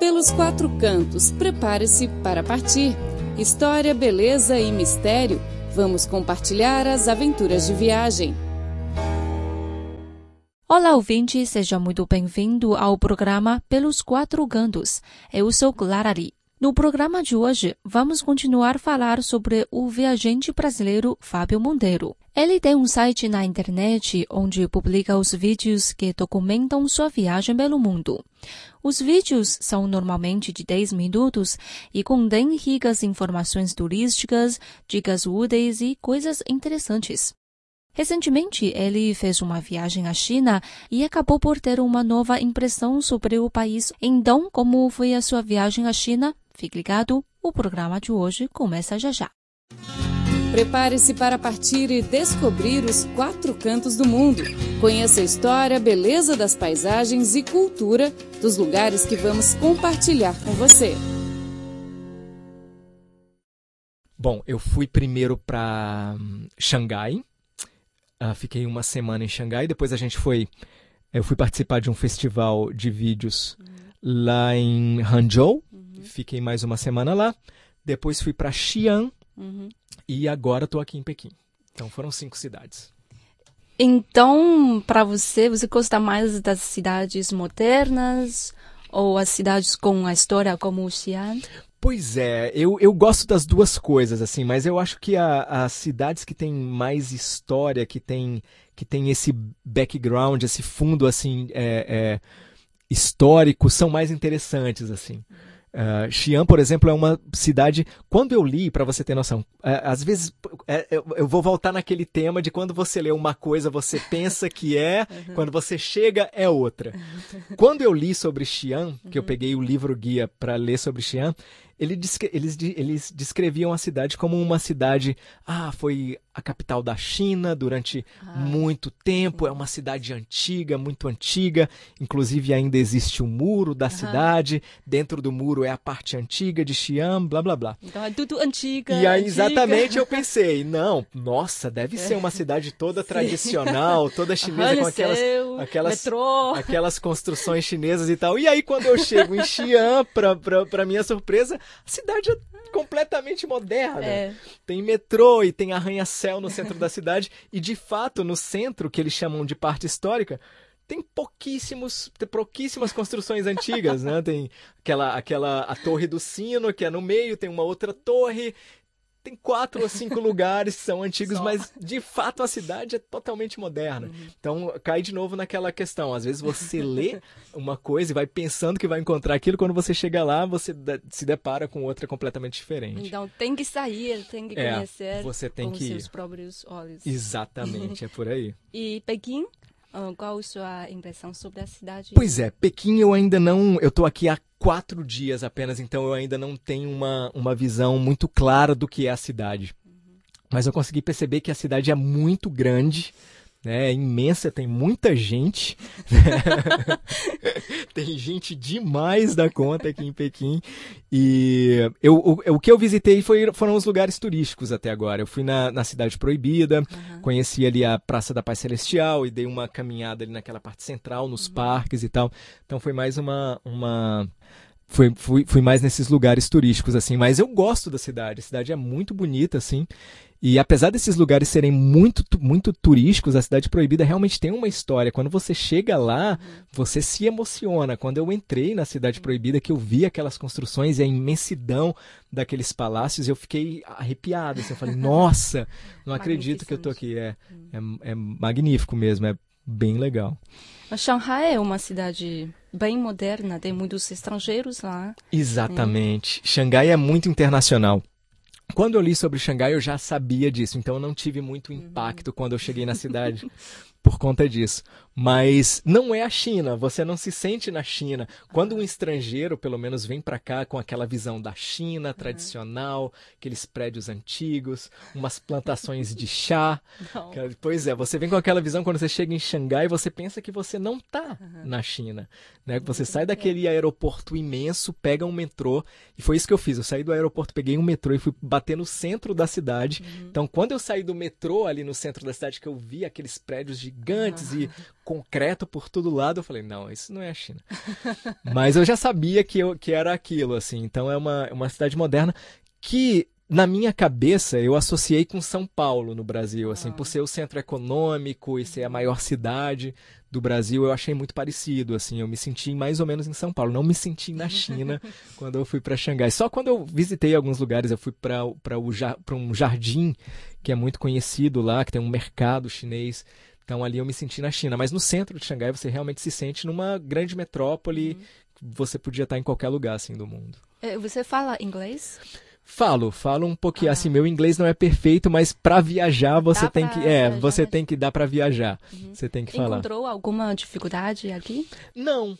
pelos quatro cantos. Prepare-se para partir. História, beleza e mistério. Vamos compartilhar as aventuras de viagem. Olá, ouvinte! Seja muito bem-vindo ao programa Pelos Quatro Cantos. Eu sou Clara Li. No programa de hoje, vamos continuar a falar sobre o viajante brasileiro Fábio Monteiro. Ele tem um site na internet onde publica os vídeos que documentam sua viagem pelo mundo. Os vídeos são normalmente de 10 minutos e contêm ricas informações turísticas, dicas úteis e coisas interessantes. Recentemente, ele fez uma viagem à China e acabou por ter uma nova impressão sobre o país. Então, como foi a sua viagem à China? Fique ligado, o programa de hoje começa já já. Prepare-se para partir e descobrir os quatro cantos do mundo. Conheça a história, a beleza das paisagens e cultura dos lugares que vamos compartilhar com você. Bom, eu fui primeiro para Xangai. Fiquei uma semana em Xangai. Depois eu fui participar de um festival de vídeos lá em Hanzhou. Fiquei mais uma semana lá, depois fui para Xi'an e agora estou aqui em Pequim. Então foram 5 cidades. Então, para você gosta mais das cidades modernas ou as cidades com a história como o Xi'an? Pois é, eu gosto das duas coisas, assim, mas eu acho que as cidades que têm mais história, que tem esse background, esse fundo assim, histórico, são mais interessantes, assim. Xi'an, por exemplo, é uma cidade. Quando eu li, para você ter noção, às vezes eu vou voltar naquele tema de quando você lê uma coisa, você pensa que é, quando você chega é outra. Quando eu li sobre Xi'an, que eu peguei o livro guia para ler sobre Xi'an, eles descreviam a cidade como uma cidade, foi a capital da China durante muito tempo, é uma cidade antiga, muito antiga, inclusive ainda existe o muro da cidade, dentro do muro é a parte antiga de Xi'an, blá blá blá. Então é tudo antiga. E aí exatamente eu pensei, nossa, deve ser uma cidade toda tradicional, toda chinesa, com aquelas construções chinesas e tal. E aí quando eu chego em Xi'an, para minha surpresa, a cidade é completamente moderna. É. Tem metrô e tem arranha-céu no centro da cidade. E, de fato, no centro, que eles chamam de parte histórica, tem pouquíssimas construções antigas, né? Tem a Torre do Sino, que é no meio, tem uma outra torre. Tem 4 ou 5 lugares que são antigos, mas, de fato, a cidade é totalmente moderna. Então, cai de novo naquela questão. Às vezes, você lê uma coisa e vai pensando que vai encontrar aquilo. Quando você chega lá, você se depara com outra completamente diferente. Então, tem que sair, tem que conhecer você tem com que seus próprios olhos. Exatamente, é por aí. E Pequim? Qual a sua impressão sobre a cidade? Pois é, Pequim eu ainda não... Eu estou aqui há 4 dias apenas, então eu ainda não tenho uma visão muito clara do que é a cidade. Mas eu consegui perceber que a cidade é muito grande, né? É imensa, tem muita gente. Tem gente demais da conta aqui em Pequim. E o que eu visitei foram os lugares turísticos até agora. Eu fui na Cidade Proibida, conheci ali a Praça da Paz Celestial e dei uma caminhada ali naquela parte central, nos parques e tal. Então foi mais fui mais nesses lugares turísticos, assim. Mas eu gosto da cidade. A cidade é muito bonita, assim. E apesar desses lugares serem muito, muito turísticos, a Cidade Proibida realmente tem uma história. Quando você chega lá, você se emociona. Quando eu entrei na Cidade Proibida, que eu vi aquelas construções e a imensidão daqueles palácios, eu fiquei arrepiado. Assim, eu falei, nossa, não acredito que eu estou aqui. É magnífico mesmo, é bem legal. A Xangai é uma cidade bem moderna, tem muitos estrangeiros lá. Exatamente. Xangai é muito internacional. Quando eu li sobre Xangai, eu já sabia disso, então eu não tive muito impacto quando eu cheguei na cidade por conta disso. Mas não é a China, você não se sente na China. Quando um estrangeiro, pelo menos, vem pra cá com aquela visão da China tradicional, aqueles prédios antigos, umas plantações de chá. Não. Pois é, você vem com aquela visão quando você chega em Xangai, você pensa que você não tá na China, né? Você sai daquele aeroporto imenso, pega um metrô, e foi isso que eu fiz. Eu saí do aeroporto, peguei um metrô e fui bater no centro da cidade. Então, quando eu saí do metrô ali no centro da cidade, que eu vi aqueles prédios de gigantes e concreto por todo lado. Eu falei, não, isso não é a China. Mas eu já sabia que era aquilo, assim. Então é uma cidade moderna que, na minha cabeça, eu associei com São Paulo no Brasil, assim, por ser o centro econômico e ser a maior cidade do Brasil, eu achei muito parecido, assim, eu me senti mais ou menos em São Paulo, não me senti na China quando eu fui para Xangai. Só quando eu visitei alguns lugares, eu fui para um jardim que é muito conhecido lá, que tem um mercado chinês. Então ali eu me senti na China, mas no centro de Xangai você realmente se sente numa grande metrópole, você podia estar em qualquer lugar, assim, do mundo. Você fala inglês? Falo um pouquinho, assim, meu inglês não é perfeito, mas pra viajar você tem que dar pra viajar, você tem que falar. Encontrou alguma dificuldade aqui? Não,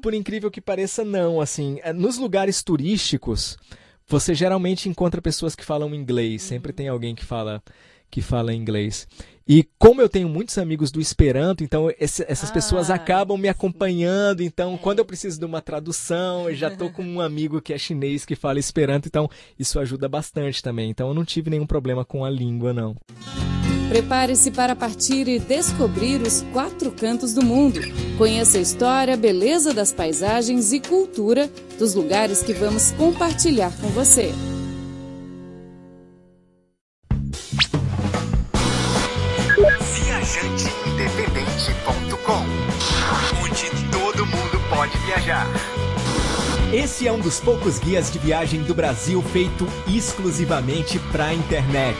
por incrível que pareça, não, assim, nos lugares turísticos, você geralmente encontra pessoas que falam inglês, sempre tem alguém que fala inglês. E como eu tenho muitos amigos do Esperanto, então essas pessoas acabam me acompanhando. Então, quando eu preciso de uma tradução, eu já estou com um amigo que é chinês que fala Esperanto. Então, isso ajuda bastante também. Então, eu não tive nenhum problema com a língua, não. Prepare-se para partir e descobrir os 4 cantos do mundo. Conheça a história, a beleza das paisagens e cultura dos lugares que vamos compartilhar com você. Onde todo mundo pode viajar. Esse é um dos poucos guias de viagem do Brasil feito exclusivamente para a internet.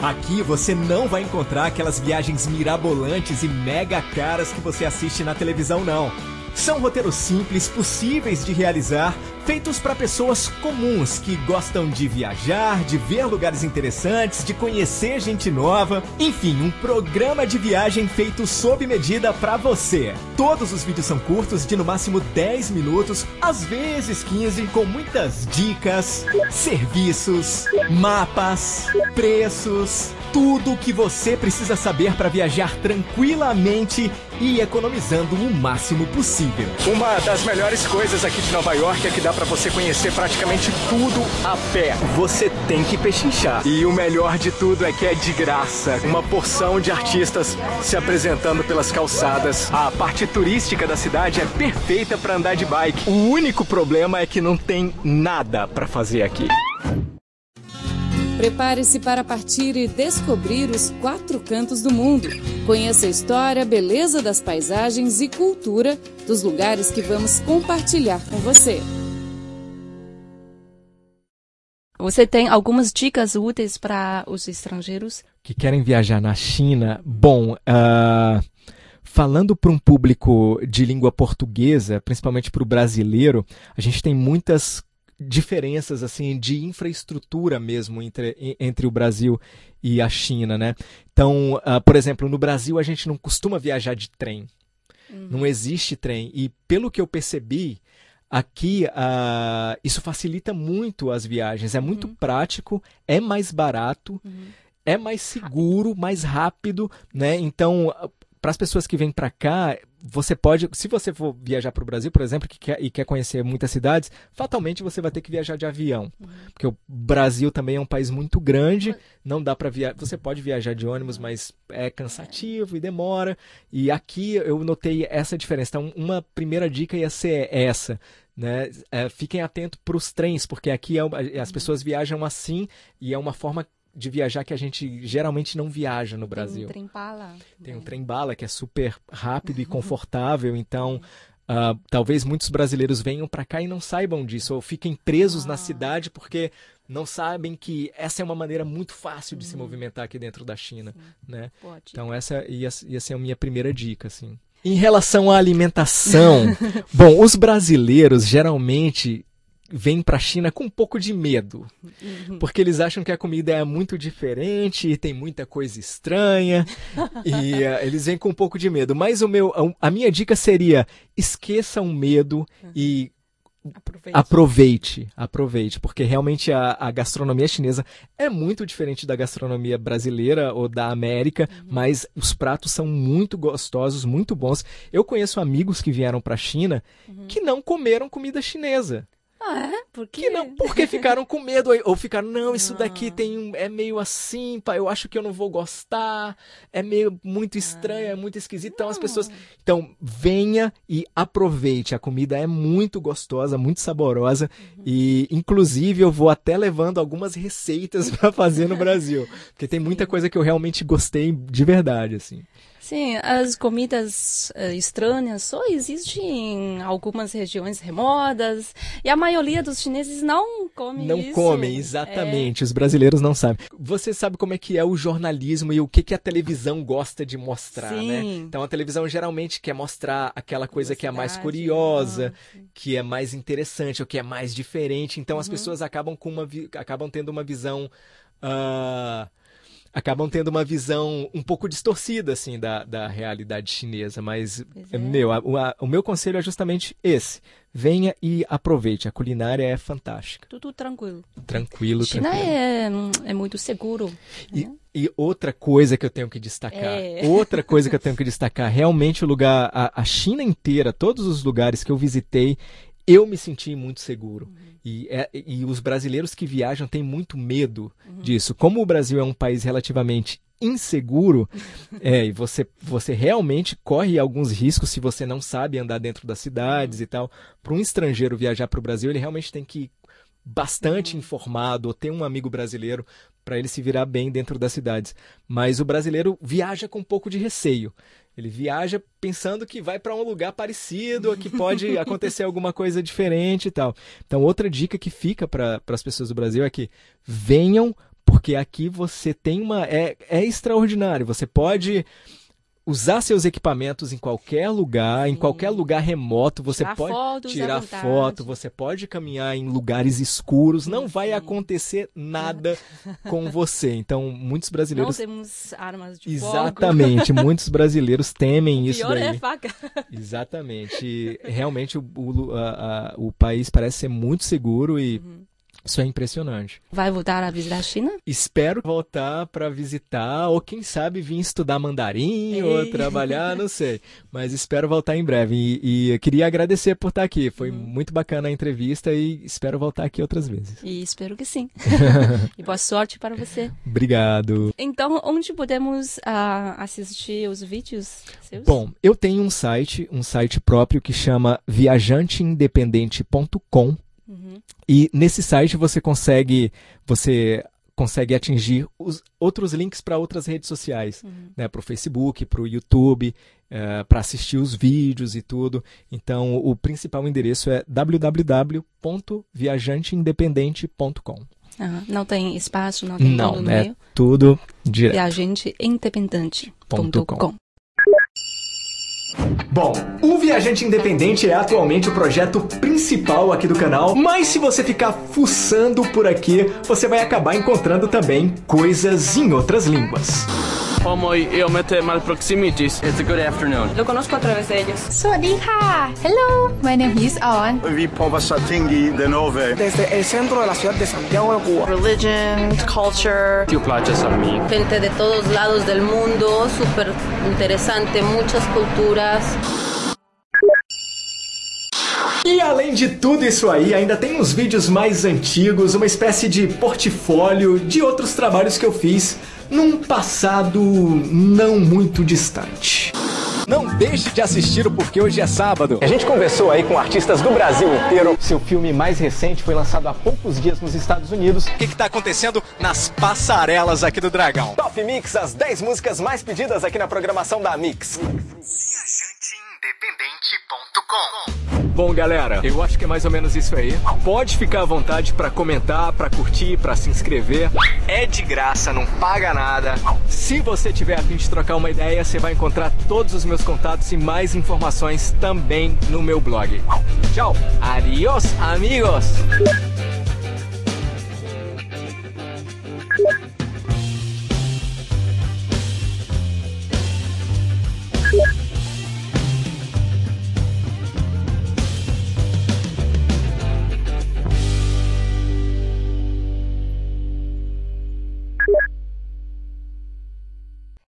Aqui você não vai encontrar aquelas viagens mirabolantes e mega caras que você assiste na televisão, não. São roteiros simples, possíveis de realizar, feitos para pessoas comuns que gostam de viajar, de ver lugares interessantes, de conhecer gente nova. Enfim, um programa de viagem feito sob medida para você. Todos os vídeos são curtos, de no máximo 10 minutos, às vezes 15, com muitas dicas, serviços, mapas, preços, tudo o que você precisa saber para viajar tranquilamente e economizando o máximo possível. Uma das melhores coisas aqui de Nova York é que dá para você conhecer praticamente tudo a pé. Você tem que pechinchar. E o melhor de tudo é que é de graça. Uma porção de artistas se apresentando pelas calçadas. A parte turística da cidade é perfeita para andar de bike. O único problema é que não tem nada para fazer aqui. Prepare-se para partir e descobrir os 4 cantos do mundo. Conheça a história, a beleza das paisagens e cultura dos lugares que vamos compartilhar com você. Você tem algumas dicas úteis para os estrangeiros que querem viajar na China? Bom, falando para um público de língua portuguesa, principalmente para o brasileiro, a gente tem muitas diferenças assim de infraestrutura mesmo entre o Brasil e a China, né? Então, por exemplo, no Brasil a gente não costuma viajar de trem. Não existe trem. E pelo que eu percebi, aqui isso facilita muito as viagens. É muito prático, é mais barato, é mais seguro, mais rápido, né? Então, para as pessoas que vêm para cá, você pode, se você for viajar para o Brasil, por exemplo, e quer conhecer muitas cidades, fatalmente você vai ter que viajar de avião. Porque o Brasil também é um país muito grande, não dá para viajar. Você pode viajar de ônibus, mas é cansativo e demora. E aqui eu notei essa diferença. Então, uma primeira dica ia ser essa, né? Fiquem atentos para os trens, porque aqui as pessoas viajam assim e é uma forma de viajar que a gente geralmente não viaja no Brasil. Tem um trem-bala. Tem um trem-bala que é super rápido e confortável, então talvez muitos brasileiros venham para cá e não saibam disso, ou fiquem presos na cidade porque não sabem que essa é uma maneira muito fácil de se movimentar aqui dentro da China, né? Então essa ia ser a minha primeira dica, assim. Em relação à alimentação, bom, os brasileiros geralmente vêm para a China com um pouco de medo, porque eles acham que a comida é muito diferente e tem muita coisa estranha, e eles vêm com um pouco de medo. Mas a minha dica seria, esqueça o medo e aproveite, porque realmente a gastronomia chinesa é muito diferente da gastronomia brasileira ou da América, mas os pratos são muito gostosos, muito bons. Eu conheço amigos que vieram para a China que não comeram comida chinesa. Ah, é? Por quê? Que não, porque ficaram com medo, ou ficaram, não, isso daqui é meio assim, pá, eu acho que eu não vou gostar, é meio muito estranho, é muito esquisito, então as pessoas... Então, venha e aproveite, a comida é muito gostosa, muito saborosa, e inclusive eu vou até levando algumas receitas pra fazer no Brasil, porque tem muita coisa que eu realmente gostei de verdade, assim. Sim, as comidas estranhas só existem em algumas regiões remotas e a maioria dos chineses não come isso. Não comem, exatamente. Os brasileiros não sabem. Você sabe como é que é o jornalismo e o que a televisão gosta de mostrar, né? Então a televisão geralmente quer mostrar aquela coisa que é mais curiosa, que é mais interessante, ou que é mais diferente. Então as pessoas acabam com acabam tendo uma visão... acabam tendo uma visão um pouco distorcida, assim, da realidade chinesa. Mas, o meu conselho é justamente esse. Venha e aproveite. A culinária é fantástica. Tudo tranquilo. China é muito seguro. E outra coisa que eu tenho que destacar. Realmente o lugar, a China inteira, todos os lugares que eu visitei, eu me senti muito seguro. E os brasileiros que viajam têm muito medo disso. Como o Brasil é um país relativamente inseguro, e você realmente corre alguns riscos se você não sabe andar dentro das cidades e tal. Para um estrangeiro viajar para o Brasil, ele realmente tem que ir bastante informado, ou ter um amigo brasileiro para ele se virar bem dentro das cidades. Mas o brasileiro viaja com um pouco de receio. Ele viaja pensando que vai para um lugar parecido, que pode acontecer alguma coisa diferente e tal. Então, outra dica que fica para as pessoas do Brasil é que venham, porque aqui você tem uma... É extraordinário, você pode... usar seus equipamentos em qualquer lugar, em qualquer lugar remoto, você pode tirar foto, você pode caminhar em lugares escuros, não vai acontecer nada com você. Então, muitos brasileiros... Não temos armas de fogo. Exatamente, muitos brasileiros temem isso daí. O pior é faca. Exatamente. E, realmente, o país parece ser muito seguro e... Isso é impressionante. Vai voltar a visitar a China? Espero voltar para visitar, ou quem sabe vir estudar mandarim, ou trabalhar, não sei. Mas espero voltar em breve. E eu queria agradecer por estar aqui. Foi muito bacana a entrevista e espero voltar aqui outras vezes. E espero que sim. E boa sorte para você. Obrigado. Então, onde podemos assistir os vídeos seus? Bom, eu tenho um site próprio que chama viajanteindependente.com. E nesse site você consegue atingir outros links para outras redes sociais, né? Para o Facebook, para o YouTube, para assistir os vídeos e tudo. Então, o principal endereço é www.viajanteindependente.com. Não tem espaço, não tem nada no meio. Tudo direto. viajanteindependente.com. Bom, o Viajante Independente é atualmente o projeto principal aqui do canal, mas se você ficar fuçando por aqui, você vai acabar encontrando também coisas em outras línguas. It's a good afternoon. Lo conozco a través de ellos. Soriha! Hello! My name is Owen. De Nove. Desde el centro de la ciudad de Santiago de Cuba. Religion, culture. Gente de todos lados del mundo, súper interesante, muchas culturas. E além de tudo isso aí, ainda tem uns vídeos mais antigos, uma espécie de portfólio de outros trabalhos que eu fiz num passado não muito distante. Não deixe de assistir o Porque Hoje é Sábado. A gente conversou aí com artistas do Brasil inteiro. Seu filme mais recente foi lançado há poucos dias nos Estados Unidos. O que está acontecendo nas passarelas aqui do Dragão? Top Mix, as 10 músicas mais pedidas aqui na programação da Mix. ViajanteIndependente.com. Bom, galera, eu acho que é mais ou menos isso aí. Pode ficar à vontade para comentar, para curtir, para se inscrever. É de graça, não paga nada. Se você tiver a fim de trocar uma ideia, você vai encontrar todos os meus contatos e mais informações também no meu blog. Tchau. Adiós, amigos.